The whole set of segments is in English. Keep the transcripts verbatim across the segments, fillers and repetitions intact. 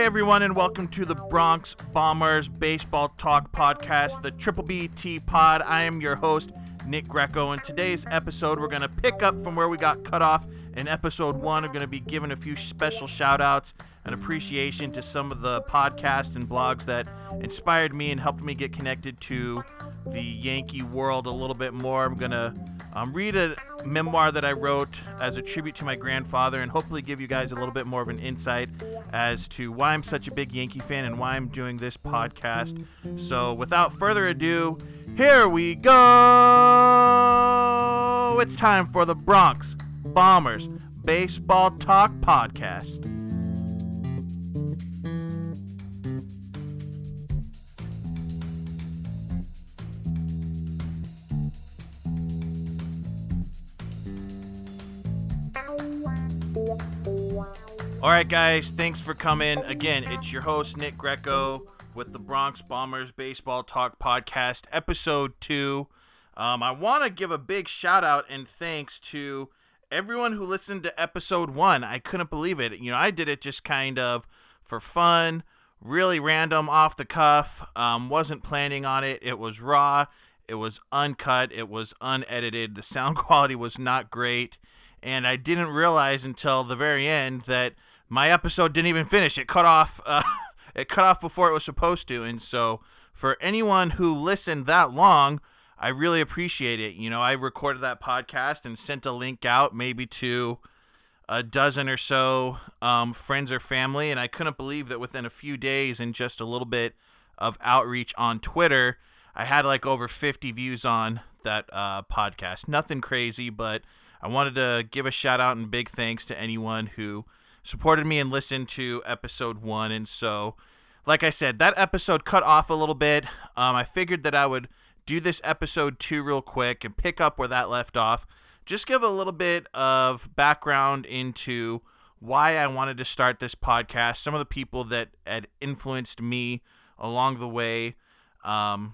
Hey everyone, and welcome to the Bronx Bombers Baseball Talk Podcast, the Triple B T Pod. I am your host, Nick Greco. In today's episode, we're going to pick up from where we got cut off in episode one. I'm going to be giving a few special shout-outs and appreciation to some of the podcasts and blogs that inspired me and helped me get connected to the Yankee world a little bit more. I'm going to um, read a memoir that I wrote as a tribute to my grandfather and hopefully give you guys a little bit more of an insight as to why I'm such a big Yankee fan and why I'm doing this podcast. So without further ado, here we go! It's time for the Bronx Bombers Baseball Talk Podcast. All right, guys, thanks for coming. Again, it's your host, Nick Greco, with the Bronx Bombers Baseball Talk Podcast, Episode two. Um, I want to give a big shout-out and thanks to everyone who listened to Episode one. I couldn't believe it. You know, I did it just kind of for fun, really random, off the cuff, um, wasn't planning on it. It was raw, it was uncut, it was unedited. The sound quality was not great, and I didn't realize until the very end that my episode didn't even finish. It cut off uh, it cut off before it was supposed to. And so for anyone who listened that long, I really appreciate it. You know, I recorded that podcast and sent a link out maybe to a dozen or so um, friends or family, and I couldn't believe that within a few days and just a little bit of outreach on Twitter, I had like over fifty views on that uh, podcast. Nothing crazy, but I wanted to give a shout-out and big thanks to anyone who supported me and listened to Episode one. And so, like I said, that episode cut off a little bit. Um, I figured that I would do this Episode two real quick and pick up where that left off. Just give a little bit of background into why I wanted to start this podcast, some of the people that had influenced me along the way, um,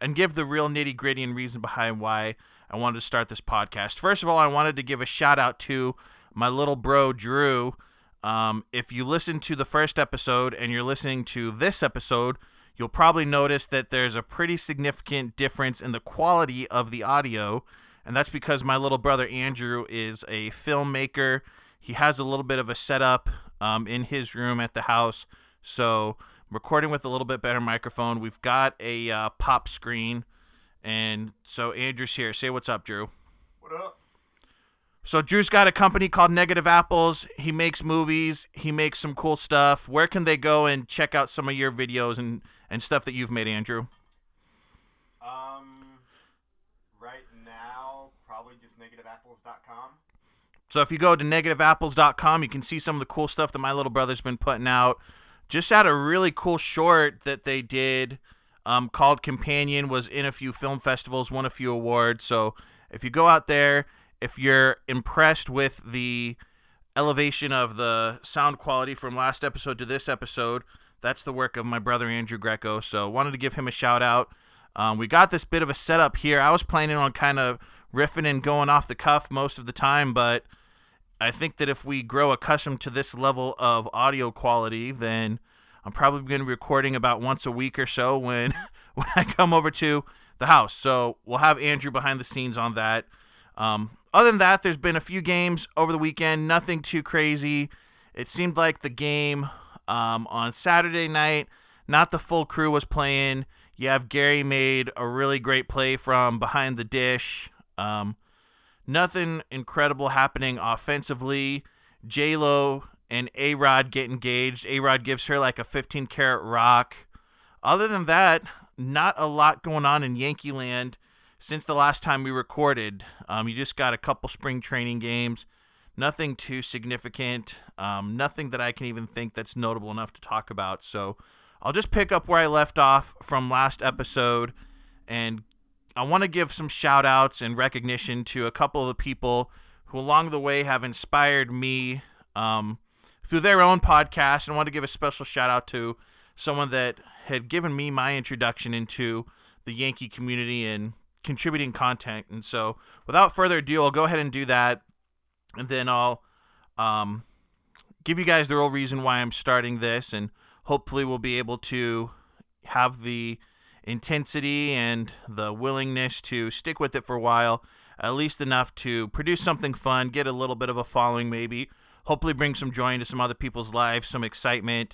and give the real nitty-gritty and reason behind why I wanted to start this podcast. First of all, I wanted to give a shout-out to my little bro, Drew. Um, if you listen to the first episode and you're listening to this episode, you'll probably notice that there's a pretty significant difference in the quality of the audio, and that's because my little brother, Andrew, is a filmmaker. He has a little bit of a setup um, in his room at the house, so I'm recording with a little bit better microphone. We've got a uh, pop screen, and so Andrew's here. Say what's up, Drew. What up? So Drew's got a company called Negative Apples. He makes movies. He makes some cool stuff. Where can they go and check out some of your videos and, and stuff that you've made, Andrew? Um, right now, probably just negative apples dot com. So if you go to negative apples dot com, you can see some of the cool stuff that my little brother's been putting out. Just had a really cool short that they did Um, called Companion, was in a few film festivals, won a few awards. So if you go out there, if you're impressed with the elevation of the sound quality from last episode to this episode, that's the work of my brother Andrew Greco. So wanted to give him a shout out. Um, we got this bit of a setup here. I was planning on kind of riffing and going off the cuff most of the time, but I think that if we grow accustomed to this level of audio quality, then I'm probably going to be recording about once a week or so when, when I come over to the house. So we'll have Andrew behind the scenes on that. Um, other than that, there's been a few games over the weekend, nothing too crazy. It seemed like the game um, on Saturday night, not the full crew was playing. You have Gary made a really great play from behind the dish. Um, nothing incredible happening offensively. J-Lo and A-Rod get engaged. A-Rod gives her like a fifteen-carat rock. Other than that, not a lot going on in Yankee land since the last time we recorded. Um, you just got a couple spring training games. Nothing too significant. Um, nothing that I can even think that's notable enough to talk about. So I'll just pick up where I left off from last episode. And I want to give some shout-outs and recognition to a couple of the people who along the way have inspired me um, through their own podcast, and I want to give a special shout-out to someone that had given me my introduction into the Yankee community and contributing content. And so without further ado, I'll go ahead and do that, and then I'll um, give you guys the real reason why I'm starting this, and hopefully we'll be able to have the intensity and the willingness to stick with it for a while, at least enough to produce something fun, get a little bit of a following maybe, hopefully bring some joy into some other people's lives, some excitement,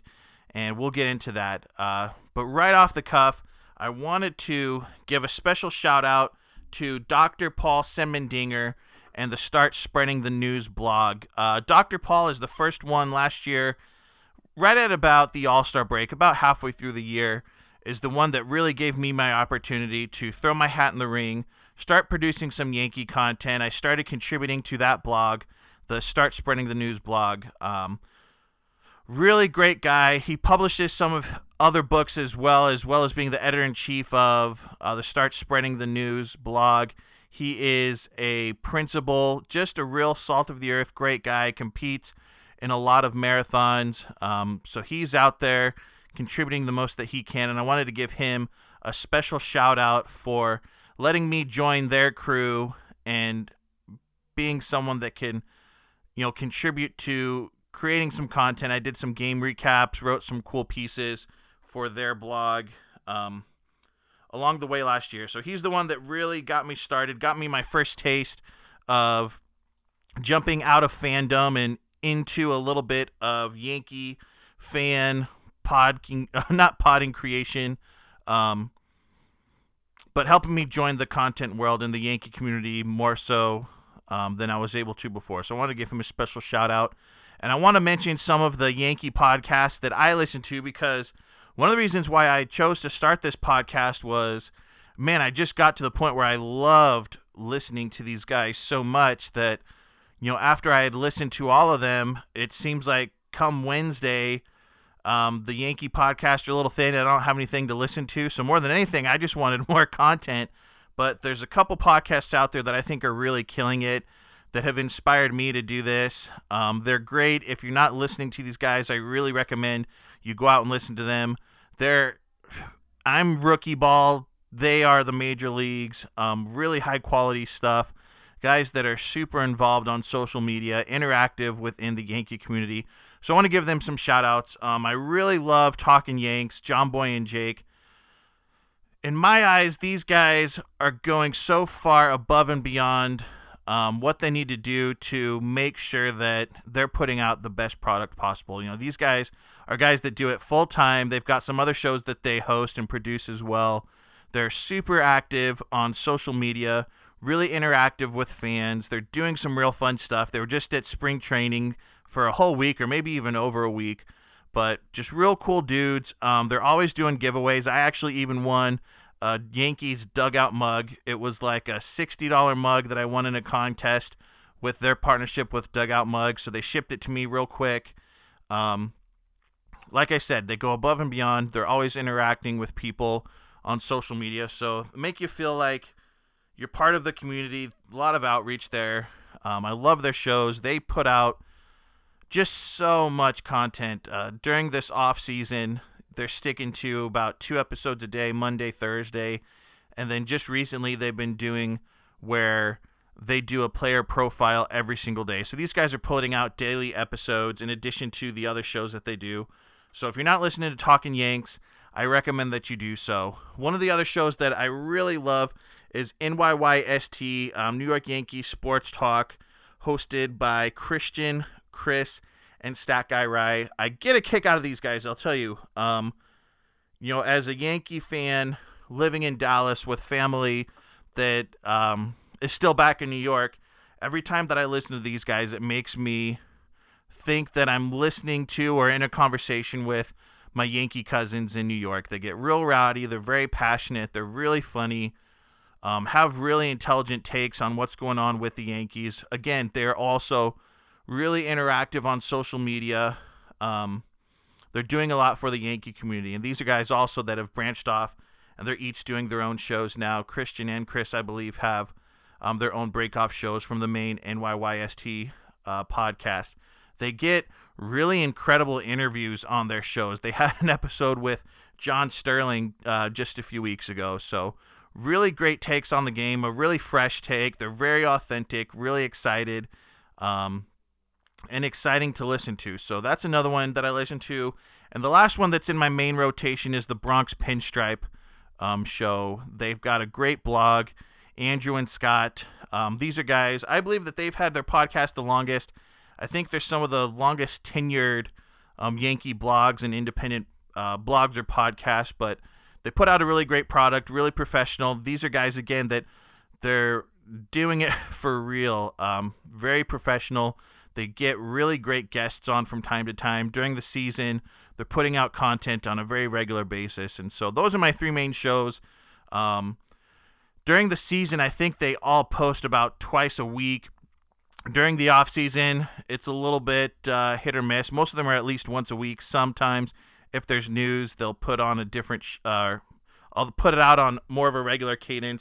and we'll get into that. Uh, but right off the cuff, I wanted to give a special shout-out to Doctor Paul Semendinger and the Start Spreading the News blog. Uh, Doctor Paul is the first one last year, right at about the All-Star break, about halfway through the year, is the one that really gave me my opportunity to throw my hat in the ring, start producing some Yankee content. I started contributing to that blog, the Start Spreading the News blog. Um, really great guy. He publishes some of other books as well, as well as being the editor-in-chief of uh, the Start Spreading the News blog. He is a principal, just a real salt-of-the-earth great guy, competes in a lot of marathons. Um, so he's out there contributing the most that he can, and I wanted to give him a special shout-out for letting me join their crew and being someone that can, you know, contribute to creating some content. I did some game recaps, wrote some cool pieces for their blog um, along the way last year. So he's the one that really got me started, got me my first taste of jumping out of fandom and into a little bit of Yankee fan Podking, not podding creation, um, but helping me join the content world in the Yankee community more so um, than I was able to before. So I want to give him a special shout out. And I want to mention some of the Yankee podcasts that I listen to, because one of the reasons why I chose to start this podcast was, man, I just got to the point where I loved listening to these guys so much that, you know, after I had listened to all of them, it seems like come Wednesday, Um, the Yankee podcasts are a little thin. I don't have anything to listen to. So more than anything, I just wanted more content. But there's a couple podcasts out there that I think are really killing it, that have inspired me to do this. Um, they're great. If you're not listening to these guys, I really recommend you go out and listen to them. They're, I'm rookie ball. They are the major leagues. Um, really high quality stuff. Guys that are super involved on social media, interactive within the Yankee community. So I want to give them some shout-outs. Um, I really love Talking Yanks, John Boy and Jake. In my eyes, these guys are going so far above and beyond um, what they need to do to make sure that they're putting out the best product possible. You know, these guys are guys that do it full-time. They've got some other shows that they host and produce as well. They're super active on social media, really interactive with fans. They're doing some real fun stuff. They were just at spring training for a whole week, or maybe even over a week, but just real cool dudes. Um, they're always doing giveaways. I actually even won a Yankees dugout mug. It was like a sixty dollars mug that I won in a contest with their partnership with Dugout Mug, so they shipped it to me real quick. Um, like I said, they go above and beyond. They're always interacting with people on social media, so make you feel like you're part of the community. A lot of outreach there. Um, I love their shows. They put out just so much content. Uh, during this off-season, they're sticking to about two episodes a day, Monday, Thursday. And then just recently, they've been doing where they do a player profile every single day. So these guys are putting out daily episodes in addition to the other shows that they do. So if you're not listening to Talking Yanks, I recommend that you do so. One of the other shows that I really love is N Y Y S T, um, New York Yankee Sports Talk, hosted by Christian, Chris, and StatGuyRy. I get a kick out of these guys, I'll tell you. Um, you know, as a Yankee fan living in Dallas with family that um, is still back in New York, every time that I listen to these guys, it makes me think that I'm listening to or in a conversation with my Yankee cousins in New York. They get real rowdy. They're very passionate. They're really funny. Um, have really intelligent takes on what's going on with the Yankees. Again, they're also really interactive on social media. Um, they're doing a lot for the Yankee community. And these are guys also that have branched off, and they're each doing their own shows now. Christian and Chris, I believe, have um, their own break-off shows from the main N Y Y S T uh, podcast. They get really incredible interviews on their shows. They had an episode with John Sterling uh, just a few weeks ago. So really great takes on the game, a really fresh take. They're very authentic, really excited. Um, and exciting to listen to. So that's another one that I listen to. And the last one that's in my main rotation is the Bronx Pinstripe um, show. They've got a great blog, Andrew and Scott. Um, these are guys, I believe that they've had their podcast the longest. I think they're some of the longest tenured um, Yankee blogs and independent uh, blogs or podcasts, but they put out a really great product, really professional. These are guys, again, that they're doing it for real, um, very professional. They get really great guests on from time to time. During the season, they're putting out content on a very regular basis. And so those are my three main shows. Um, during the season, I think they all post about twice a week. During the off season, it's a little bit uh, hit or miss. Most of them are at least once a week. Sometimes, if there's news, they'll put on a different sh- uh, I'll put it out on more of a regular cadence.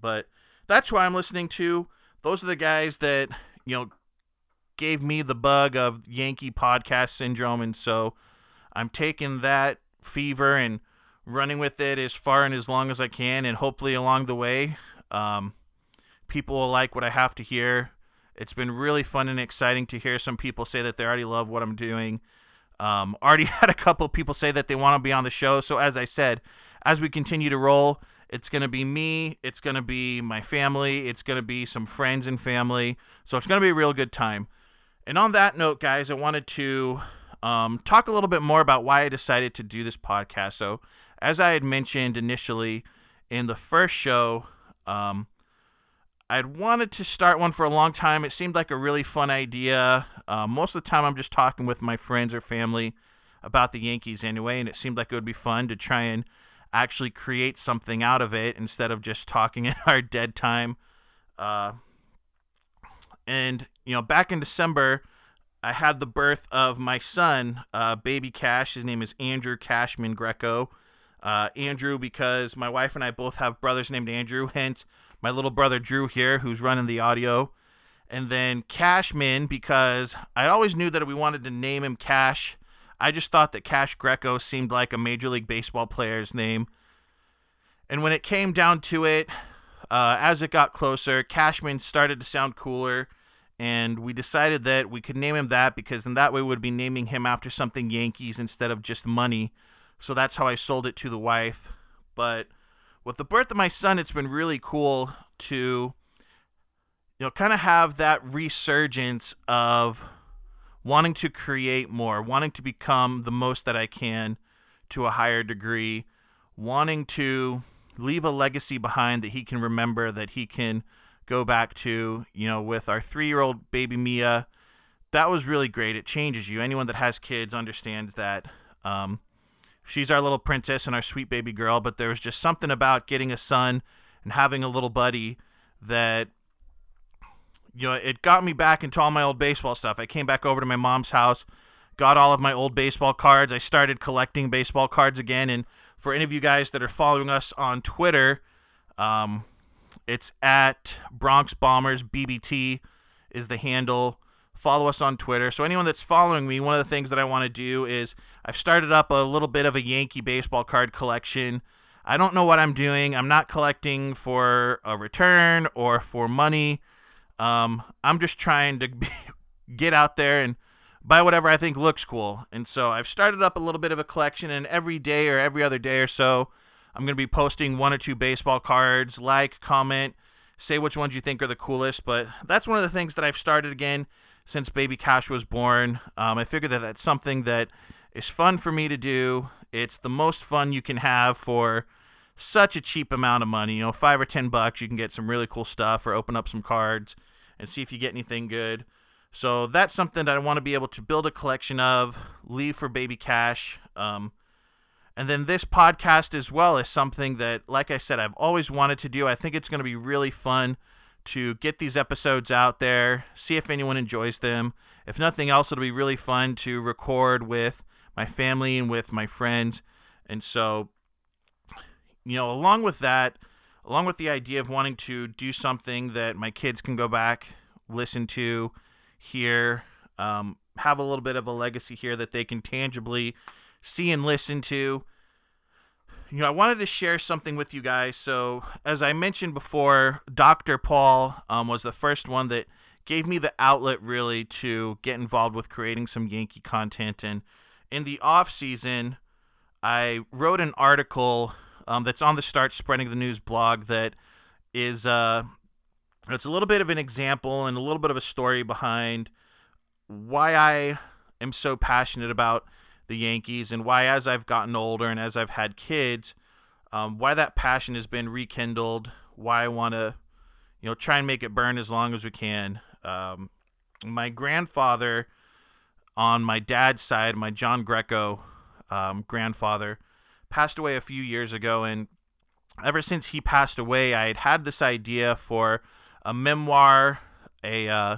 But that's who I'm listening to. Those are the guys that, you know, gave me the bug of Yankee podcast syndrome, and so I'm taking that fever and running with it as far and as long as I can, and hopefully along the way, um, people will like what I have to hear. It's been really fun and exciting to hear some people say that they already love what I'm doing. Um, already had a couple people say that they want to be on the show, so as I said, as we continue to roll, it's going to be me, it's going to be my family, it's going to be some friends and family, so it's going to be a real good time. And on that note, guys, I wanted to um, talk a little bit more about why I decided to do this podcast. So as I had mentioned initially in the first show, um, I'd wanted to start one for a long time. It seemed like a really fun idea. Uh, most of the time I'm just talking with my friends or family about the Yankees anyway, and it seemed like it would be fun to try and actually create something out of it instead of just talking in our dead time. Uh, and... You know, back in December, I had the birth of my son, uh, Baby Cash. His name is Andrew Cashman Greco. Uh, Andrew, because my wife and I both have brothers named Andrew, hence my little brother Drew here, who's running the audio. And then Cashman, because I always knew that we wanted to name him Cash. I just thought that Cash Greco seemed like a Major League Baseball player's name. And when it came down to it, uh, as it got closer, Cashman started to sound cooler. And we decided that we could name him that because in that way we would be naming him after something Yankees instead of just money. So that's how I sold it to the wife. But with the birth of my son, it's been really cool to, you know, kind of have that resurgence of wanting to create more, wanting to become the most that I can to a higher degree, wanting to leave a legacy behind that he can remember, that he can go back to, you know, with our three-year-old baby Mia. That was really great. It changes you. Anyone that has kids understands that. Um, she's our little princess and our sweet baby girl, but there was just something about getting a son and having a little buddy that, you know, it got me back into all my old baseball stuff. I came back over to my mom's house, got all of my old baseball cards. I started collecting baseball cards again, and for any of you guys that are following us on Twitter, um, it's at Bronx Bombers, B B T is the handle. Follow us on Twitter. So anyone that's following me, one of the things that I want to do is I've started up a little bit of a Yankee baseball card collection. I don't know what I'm doing. I'm not collecting for a return or for money. Um, I'm just trying to get out there and buy whatever I think looks cool. And so I've started up a little bit of a collection, and every day or every other day or so, I'm going to be posting one or two baseball cards. Like, comment, say which ones you think are the coolest. But that's one of the things that I've started again since Baby Cash was born. Um, I figured that that's something that is fun for me to do. It's the most fun you can have for such a cheap amount of money. You know, five or ten bucks, you can get some really cool stuff or open up some cards and see if you get anything good. So that's something that I want to be able to build a collection of, leave for Baby Cash. Um And then this podcast as well is something that, like I said, I've always wanted to do. I think it's going to be really fun to get these episodes out there, see if anyone enjoys them. If nothing else, it'll be really fun to record with my family and with my friends. And so, you know, along with that, along with the idea of wanting to do something that my kids can go back, listen to, hear, um, have a little bit of a legacy here that they can tangibly see and listen to. You know, I wanted to share something with you guys. So, as I mentioned before, Doctor Paul um, was the first one that gave me the outlet really to get involved with creating some Yankee content. And in the off season, I wrote an article um, that's on the Start Spreading the News blog that is uh, it's a little bit of an example and a little bit of a story behind why I am so passionate about the Yankees and why, as I've gotten older and as I've had kids, um, why that passion has been rekindled, why I want to, you know, try and make it burn as long as we can. Um, my grandfather on my dad's side, my John Greco um, grandfather, passed away a few years ago, and ever since he passed away, I had had this idea for a memoir, a uh,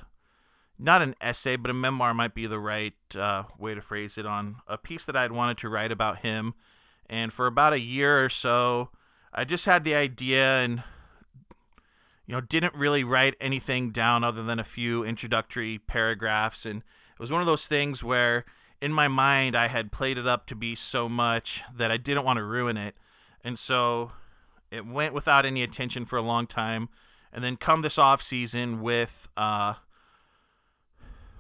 not an essay, but a memoir might be the right uh, way to phrase it, on a piece that I'd wanted to write about him. And for about a year or so, I just had the idea and, you know, didn't really write anything down other than a few introductory paragraphs. And it was one of those things where in my mind I had played it up to be so much that I didn't want to ruin it. And so it went without any attention for a long time. And then come this off season with, uh,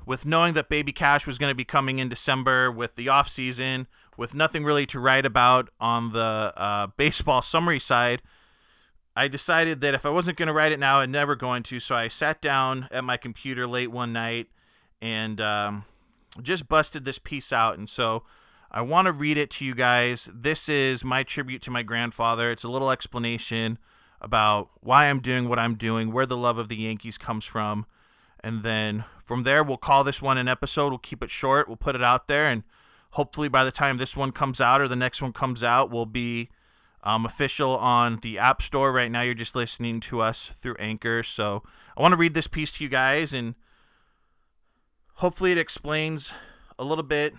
with knowing that Baby Cash was going to be coming in December, with the off season, with nothing really to write about on the uh, baseball summary side, I decided that if I wasn't going to write it now, I'm never going to. So I sat down at my computer late one night and um, just busted this piece out. And so I want to read it to you guys. This is my tribute to my grandfather. It's a little explanation about why I'm doing what I'm doing, where the love of the Yankees comes from. And then from there, we'll call this one an episode. We'll keep it short. We'll put it out there. And hopefully by the time this one comes out or the next one comes out, we'll be um, official on the App Store. Right now, you're just listening to us through Anchor. So I want to read this piece to you guys, and hopefully it explains a little bit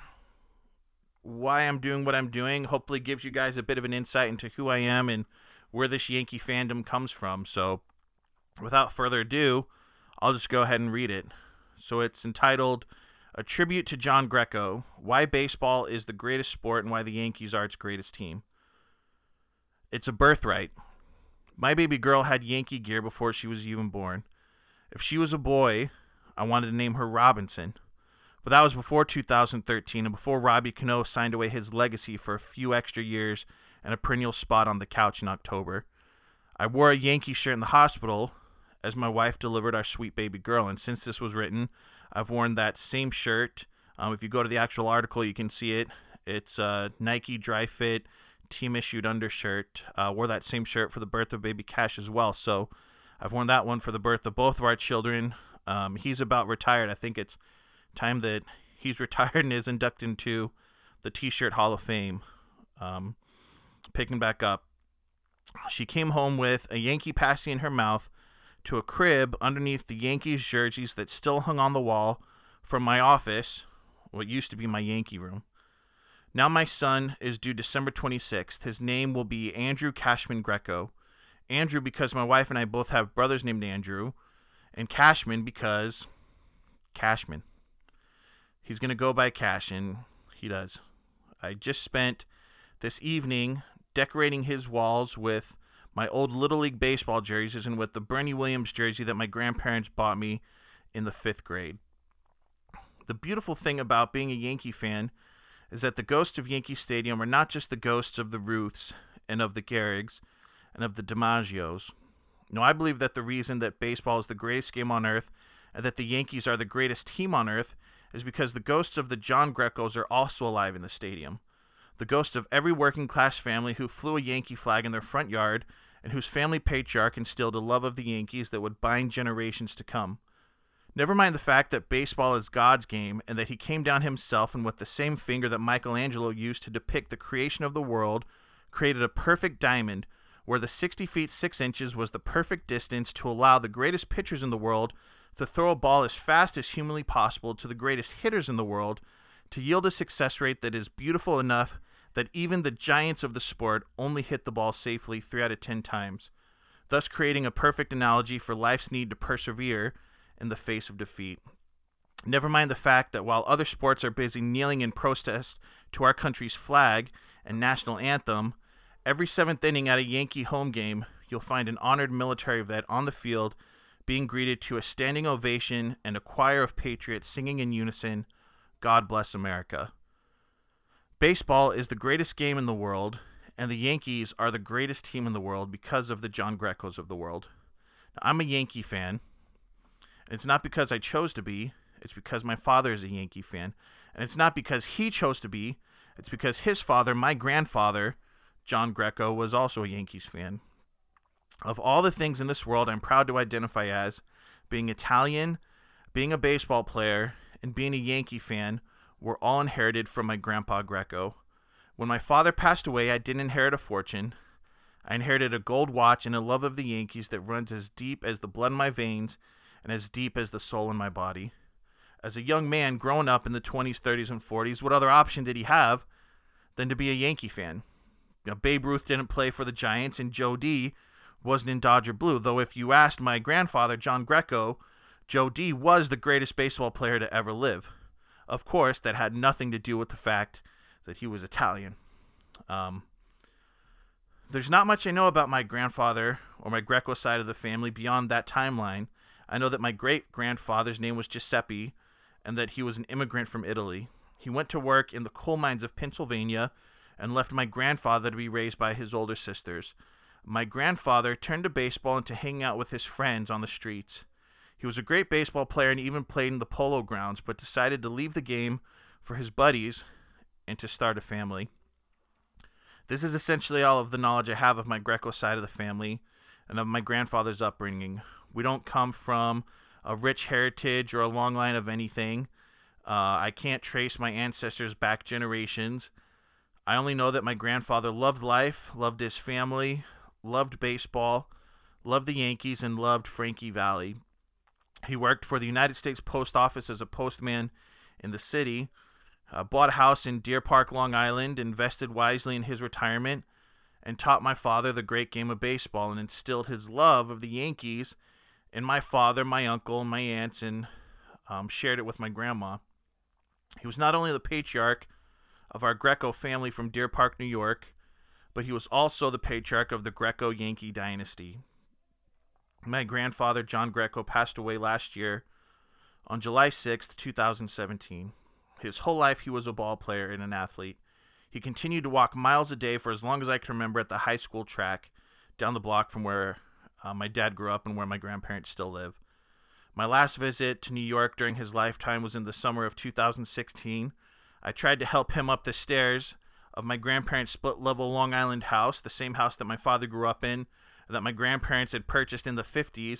why I'm doing what I'm doing. Hopefully gives you guys a bit of an insight into who I am and where this Yankee fandom comes from. So without further ado, I'll just go ahead and read it. So it's entitled, A Tribute to John Greco, Why Baseball is the Greatest Sport and Why the Yankees Are Its Greatest Team. It's a birthright. My baby girl had Yankee gear before she was even born. If she was a boy, I wanted to name her Robinson. But that was before two thousand thirteen and before Robbie Cano signed away his legacy for a few extra years and a perennial spot on the couch in October. I wore a Yankee shirt in the hospital as my wife delivered our sweet baby girl. And since this was written, I've worn that same shirt. Um, if you go to the actual article, you can see it. It's a Nike Dry Fit team-issued undershirt. I uh, wore that same shirt for the birth of Baby Cash as well. So I've worn that one for the birth of both of our children. Um, he's about retired. I think it's time that he's retired and is inducted into the T-shirt Hall of Fame. Um, picking back up. She came home with a Yankee passy in her mouth, to a crib underneath the Yankees jerseys that still hung on the wall from my office, what used to be my Yankee room. Now my son is due December twenty-sixth. His name will be Andrew Cashman Greco. Andrew because my wife and I both have brothers named Andrew, and Cashman because Cashman. He's going to go by Cash, and he does. I just spent this evening decorating his walls with my old Little League baseball jerseys and with the Bernie Williams jersey that my grandparents bought me in the fifth grade. The beautiful thing about being a Yankee fan is that the ghosts of Yankee Stadium are not just the ghosts of the Ruths and of the Gehrigs and of the DiMaggios. No, I believe that the reason that baseball is the greatest game on earth and that the Yankees are the greatest team on earth is because the ghosts of the John Grecos are also alive in the stadium. The ghosts of every working class family who flew a Yankee flag in their front yard and whose family patriarch instilled a love of the Yankees that would bind generations to come. Never mind the fact that baseball is God's game and that he came down himself and with the same finger that Michelangelo used to depict the creation of the world, created a perfect diamond where the sixty feet six inches was the perfect distance to allow the greatest pitchers in the world to throw a ball as fast as humanly possible to the greatest hitters in the world to yield a success rate that is beautiful enough that even the giants of the sport only hit the ball safely three out of ten times, thus creating a perfect analogy for life's need to persevere in the face of defeat. Never mind the fact that while other sports are busy kneeling in protest to our country's flag and national anthem, every seventh inning at a Yankee home game, you'll find an honored military vet on the field being greeted to a standing ovation and a choir of patriots singing in unison, "God Bless America." Baseball is the greatest game in the world, and the Yankees are the greatest team in the world because of the John Grecos of the world. Now, I'm a Yankee fan, and it's not because I chose to be. It's because my father is a Yankee fan, and it's not because he chose to be. It's because his father, my grandfather, John Greco, was also a Yankees fan. Of all the things in this world I'm proud to identify as, being Italian, being a baseball player, and being a Yankee fan were all inherited from my grandpa Greco. When my father passed away, I didn't inherit a fortune. I inherited a gold watch and a love of the Yankees that runs as deep as the blood in my veins and as deep as the soul in my body. As a young man growing up in the twenties, thirties, and forties, what other option did he have than to be a Yankee fan? Now, Babe Ruth didn't play for the Giants, and Joe D. wasn't in Dodger Blue, though if you asked my grandfather, John Greco, Joe D. was the greatest baseball player to ever live. Of course, that had nothing to do with the fact that he was Italian. Um, there's not much I know about my grandfather or my Greco side of the family beyond that timeline. I know that my great-grandfather's name was Giuseppe, and that he was an immigrant from Italy. He went to work in the coal mines of Pennsylvania and left my grandfather to be raised by his older sisters. My grandfather turned to baseball and to hanging out with his friends on the streets. He was a great baseball player and even played in the polo grounds, but decided to leave the game for his buddies and to start a family. This is essentially all of the knowledge I have of my Greco side of the family and of my grandfather's upbringing. We don't come from a rich heritage or a long line of anything. Uh, I can't trace my ancestors back generations. I only know that my grandfather loved life, loved his family, loved baseball, loved the Yankees, and loved Frankie Valley. He worked for the United States Post Office as a postman in the city, uh, bought a house in Deer Park, Long Island, invested wisely in his retirement, and taught my father the great game of baseball and instilled his love of the Yankees in my father, my uncle, and my aunts, and um, shared it with my grandma. He was not only the patriarch of our Greco family from Deer Park, New York, but he was also the patriarch of the Greco-Yankee dynasty. My grandfather, John Greco, passed away last year on July sixth, two thousand seventeen. His whole life he was a ball player and an athlete. He continued to walk miles a day for as long as I can remember at the high school track down the block from where uh, my dad grew up and where my grandparents still live. My last visit to New York during his lifetime was in the summer of two thousand sixteen. I tried to help him up the stairs of my grandparents' split-level Long Island house, the same house that my father grew up in, and that my grandparents had purchased in the fifties.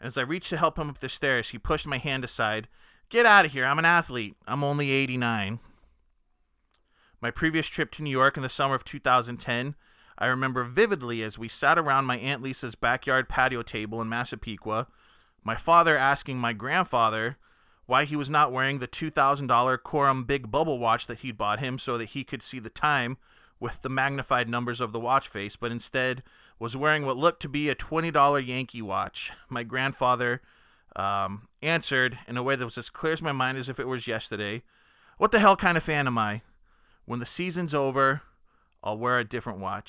As I reached to help him up the stairs, he pushed my hand aside. "Get out of here, I'm an athlete. I'm only eighty-nine. My previous trip to New York in the summer of two thousand ten, I remember vividly as we sat around my Aunt Lisa's backyard patio table in Massapequa, my father asking my grandfather why he was not wearing the two thousand dollars Corum Big Bubble watch that he'd bought him so that he could see the time with the magnified numbers of the watch face, but instead was wearing what looked to be a twenty dollars Yankee watch. My grandfather um, answered in a way that was as clear as my mind as if it was yesterday, "What the hell kind of fan am I? When the season's over, I'll wear a different watch."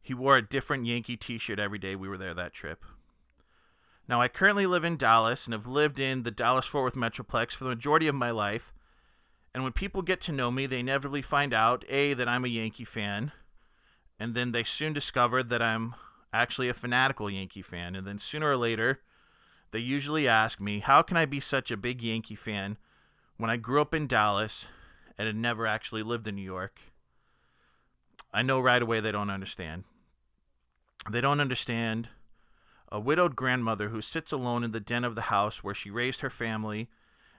He wore a different Yankee t-shirt every day we were there that trip. Now, I currently live in Dallas and have lived in the Dallas-Fort Worth Metroplex for the majority of my life, and when people get to know me, they inevitably find out, A, that I'm a Yankee fan, and then they soon discover that I'm actually a fanatical Yankee fan, and then sooner or later, they usually ask me, how can I be such a big Yankee fan when I grew up in Dallas and had never actually lived in New York? I know right away they don't understand. They don't understand a widowed grandmother who sits alone in the den of the house where she raised her family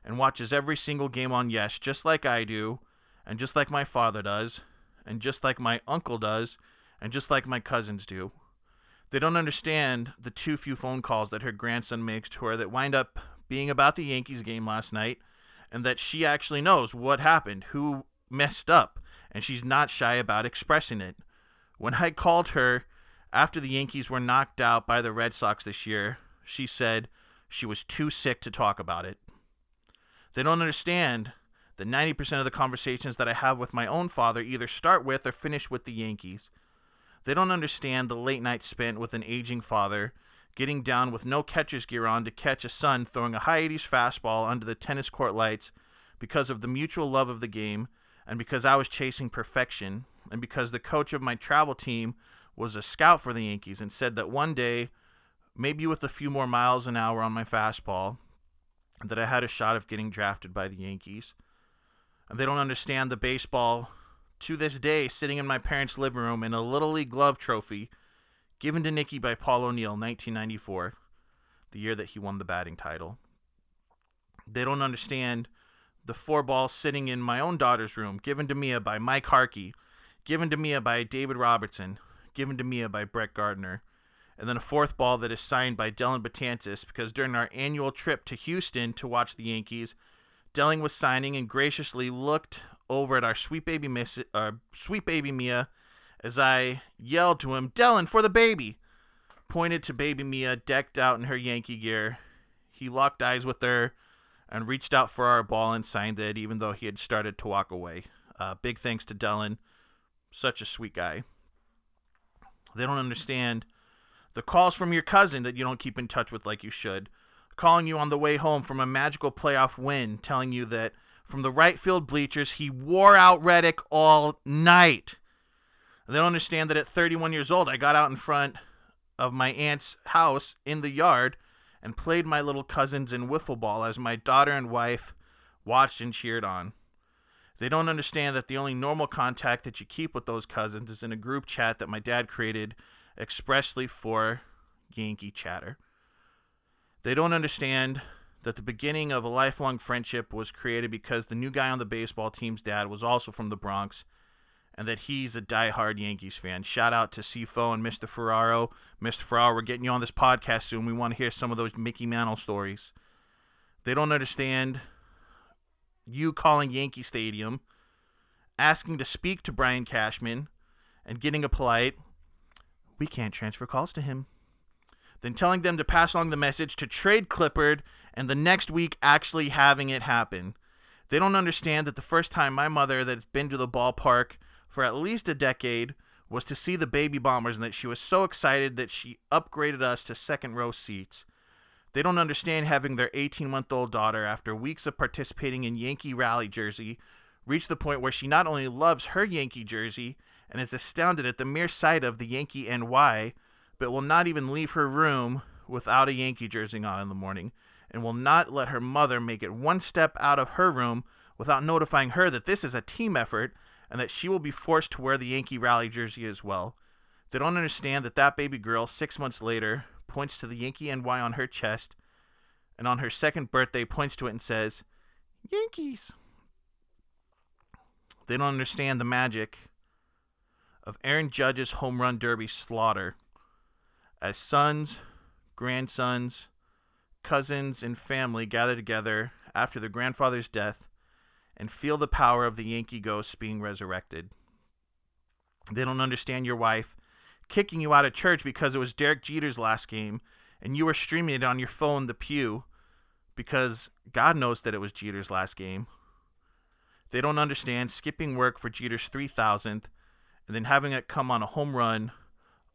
and watches every single game on YES just like I do, and just like my father does, and just like my uncle does, and just like my cousins do. They don't understand the too few phone calls that her grandson makes to her that wind up being about the Yankees game last night, and that she actually knows what happened, who messed up, and she's not shy about expressing it. When I called her after the Yankees were knocked out by the Red Sox this year, she said she was too sick to talk about it. They don't understand that ninety percent of the conversations that I have with my own father either start with or finish with the Yankees. They don't understand the late night spent with an aging father getting down with no catcher's gear on to catch a son throwing a high eighties fastball under the tennis court lights because of the mutual love of the game and because I was chasing perfection and because the coach of my travel team was a scout for the Yankees and said that one day, maybe with a few more miles an hour on my fastball, that I had a shot of getting drafted by the Yankees. And they don't understand the baseball to this day sitting in my parents' living room in a Little League glove trophy given to Nicky by Paul O'Neill in nineteen ninety-four, the year that he won the batting title. They don't understand the four ball sitting in my own daughter's room, given to Mia by Mike Harkey, given to Mia by David Robertson, given to Mia by Brett Gardner, and then a fourth ball that is signed by Dellin Betances because during our annual trip to Houston to watch the Yankees, Dellin was signing and graciously looked over at our sweet baby, miss, uh, sweet baby Mia as I yelled to him, "Dellin, for the baby!" Pointed to baby Mia decked out in her Yankee gear. He locked eyes with her and reached out for our ball and signed it even though he had started to walk away. Uh, big thanks to Dellin. Such a sweet guy. They don't understand the calls from your cousin that you don't keep in touch with like you should, calling you on the way home from a magical playoff win, telling you that from the right field bleachers, he wore out Reddick all night. They don't understand that at thirty-one years old, I got out in front of my aunt's house in the yard and played my little cousins in wiffle ball as my daughter and wife watched and cheered on. They don't understand that the only normal contact that you keep with those cousins is in a group chat that my dad created expressly for Yankee chatter. They don't understand that the beginning of a lifelong friendship was created because the new guy on the baseball team's dad was also from the Bronx and that he's a diehard Yankees fan. Shout out to C F O and Mister Ferraro. Mister Ferraro, we're getting you on this podcast soon. We want to hear some of those Mickey Mantle stories. They don't understand you calling Yankee Stadium, asking to speak to Brian Cashman, and getting a polite, "We can't transfer calls to him," then telling them to pass along the message to trade Clippard and the next week actually having it happen. They don't understand that the first time my mother that's been to the ballpark for at least a decade was to see the Baby Bombers and that she was so excited that she upgraded us to second row seats. They don't understand having their eighteen-month-old daughter, after weeks of participating in Yankee rally jersey, reach the point where she not only loves her Yankee jersey and is astounded at the mere sight of the Yankee N Y, but will not even leave her room without a Yankee jersey on in the morning, and will not let her mother make it one step out of her room without notifying her that this is a team effort and that she will be forced to wear the Yankee rally jersey as well. They don't understand that that baby girl, six months later, points to the Yankee N Y on her chest, and on her second birthday points to it and says, "Yankees." They don't understand the magic of Aaron Judge's home run derby slaughter as sons, grandsons, cousins, and family gather together after their grandfather's death and feel the power of the Yankee ghosts being resurrected. They don't understand your wife kicking you out of church because it was Derek Jeter's last game and you were streaming it on your phone, the pew, because God knows that it was Jeter's last game. They don't understand skipping work for Jeter's three thousandth and then having it come on a home run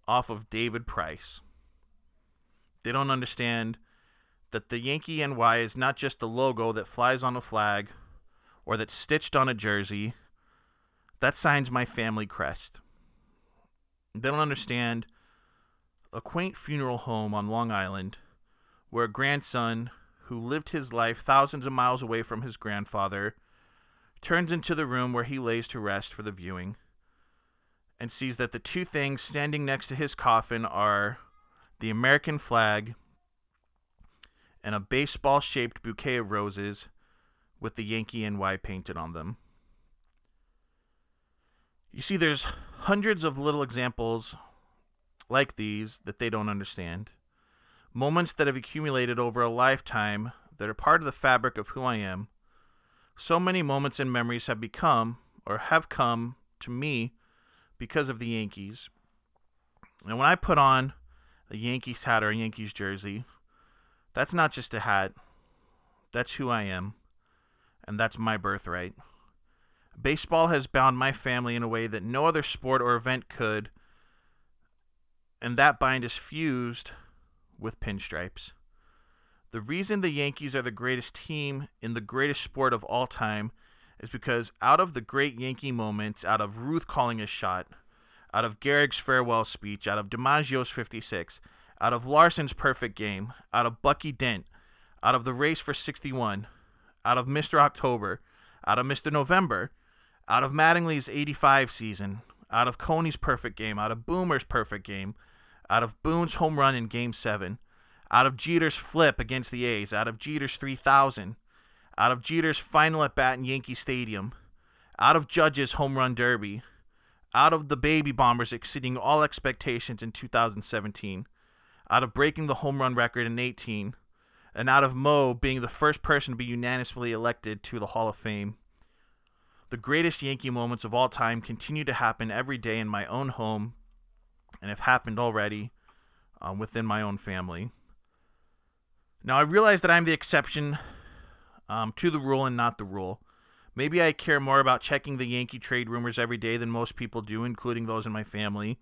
off of David Price. They don't understand that the Yankee N Y is not just the logo that flies on a flag or that's stitched on a jersey. That sign's my family crest. They don't understand a quaint funeral home on Long Island where a grandson who lived his life thousands of miles away from his grandfather turns into the room where he lays to rest for the viewing and sees that the two things standing next to his coffin are the American flag and a baseball-shaped bouquet of roses with the Yankee N Y painted on them. You see, there's hundreds of little examples like these that they don't understand. Moments that have accumulated over a lifetime that are part of the fabric of who I am. So many moments and memories have become or have come to me because of the Yankees. And when I put on a Yankees hat or a Yankees jersey, that's not just a hat. That's who I am. And that's my birthright. Baseball has bound my family in a way that no other sport or event could, and that bind is fused with pinstripes. The reason the Yankees are the greatest team in the greatest sport of all time is because out of the great Yankee moments, out of Ruth calling a shot, out of Gehrig's farewell speech, out of DiMaggio's fifty-six, out of Larson's perfect game, out of Bucky Dent, out of the race for sixty-one, out of Mister October, out of Mister November, out of Mattingly's eighty-five season, out of Coney's perfect game, out of Boomer's perfect game, out of Boone's home run in Game seven, out of Jeter's flip against the A's, out of Jeter's three thousand, out of Jeter's final at-bat in Yankee Stadium, out of Judge's home run derby, out of the Baby Bombers exceeding all expectations in two thousand seventeen, out of breaking the home run record in eighteen, and out of Mo being the first person to be unanimously elected to the Hall of Fame. The greatest Yankee moments of all time continue to happen every day in my own home, and have happened already um, within my own family. Now, I realize that I'm the exception um, to the rule and not the rule. Maybe I care more about checking the Yankee trade rumors every day than most people do, including those in my family.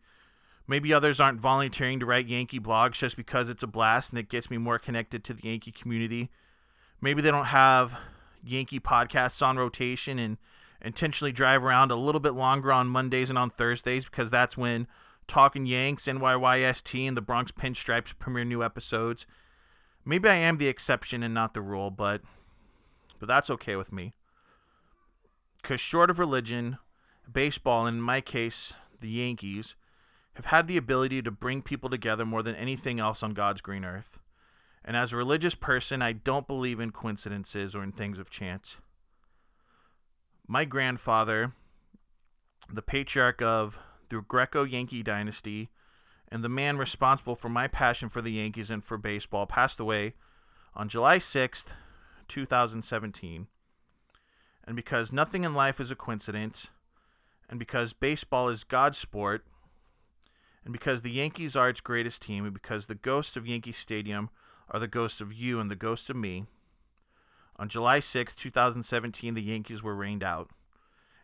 Maybe others aren't volunteering to write Yankee blogs just because it's a blast and it gets me more connected to the Yankee community. Maybe they don't have Yankee podcasts on rotation and intentionally drive around a little bit longer on Mondays and on Thursdays because that's when Talking Yanks, N Y Y S T, and the Bronx Pinstripes premiere new episodes. Maybe I am the exception and not the rule, but but that's okay with me. Because short of religion, baseball, and in my case, the Yankees, have had the ability to bring people together more than anything else on God's green earth. And as a religious person, I don't believe in coincidences or in things of chance. My grandfather, the patriarch of the Greco-Yankee dynasty, and the man responsible for my passion for the Yankees and for baseball, passed away on July sixth, two thousand seventeen. And because nothing in life is a coincidence, and because baseball is God's sport, and because the Yankees are its greatest team, and because the ghosts of Yankee Stadium are the ghosts of you and the ghosts of me, on July sixth, two thousand seventeen, the Yankees were rained out.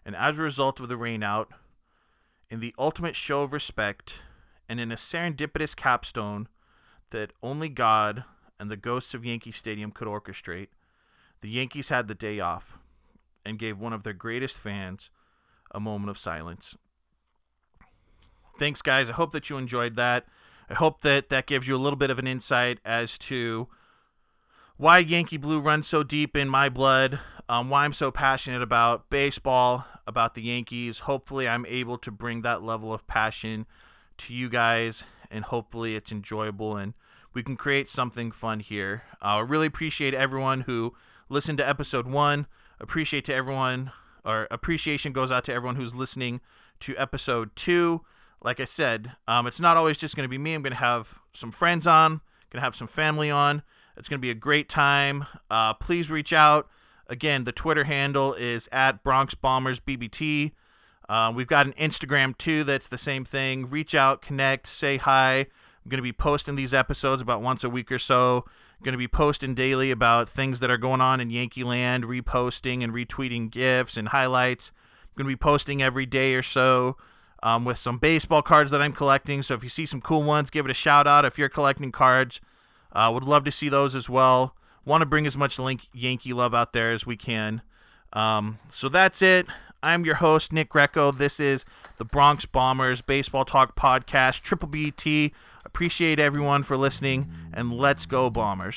And as a result of the rain out, in the ultimate show of respect, and in a serendipitous capstone that only God and the ghosts of Yankee Stadium could orchestrate, the Yankees had the day off and gave one of their greatest fans a moment of silence. Thanks, guys. I hope that you enjoyed that. I hope that that gives you a little bit of an insight as to why Yankee Blue runs so deep in my blood, um, why I'm so passionate about baseball, about the Yankees. Hopefully, I'm able to bring that level of passion to you guys, and hopefully it's enjoyable, and we can create something fun here. I uh, really appreciate everyone who listened to episode one. Appreciate to everyone, or appreciation goes out to everyone who's listening to episode two. Like I said, um, it's not always just going to be me. I'm going to have some friends on, going to have some family on. It's going to be a great time. Uh, please reach out. Again, the Twitter handle is at Bronx Bombers B B T. Uh, we've got an Instagram, too, that's the same thing. Reach out, connect, say hi. I'm going to be posting these episodes about once a week or so. I'm going to be posting daily about things that are going on in Yankee land, reposting and retweeting GIFs and highlights. I'm going to be posting every day or so um, with some baseball cards that I'm collecting. So if you see some cool ones, give it a shout-out if you're collecting cards. Uh, would love to see those as well. Want to bring as much Yankee love out there as we can. Um, so that's it. I'm your host, Nick Greco. This is the Bronx Bombers Baseball Talk Podcast, Triple B T. Appreciate everyone for listening, and let's go, Bombers.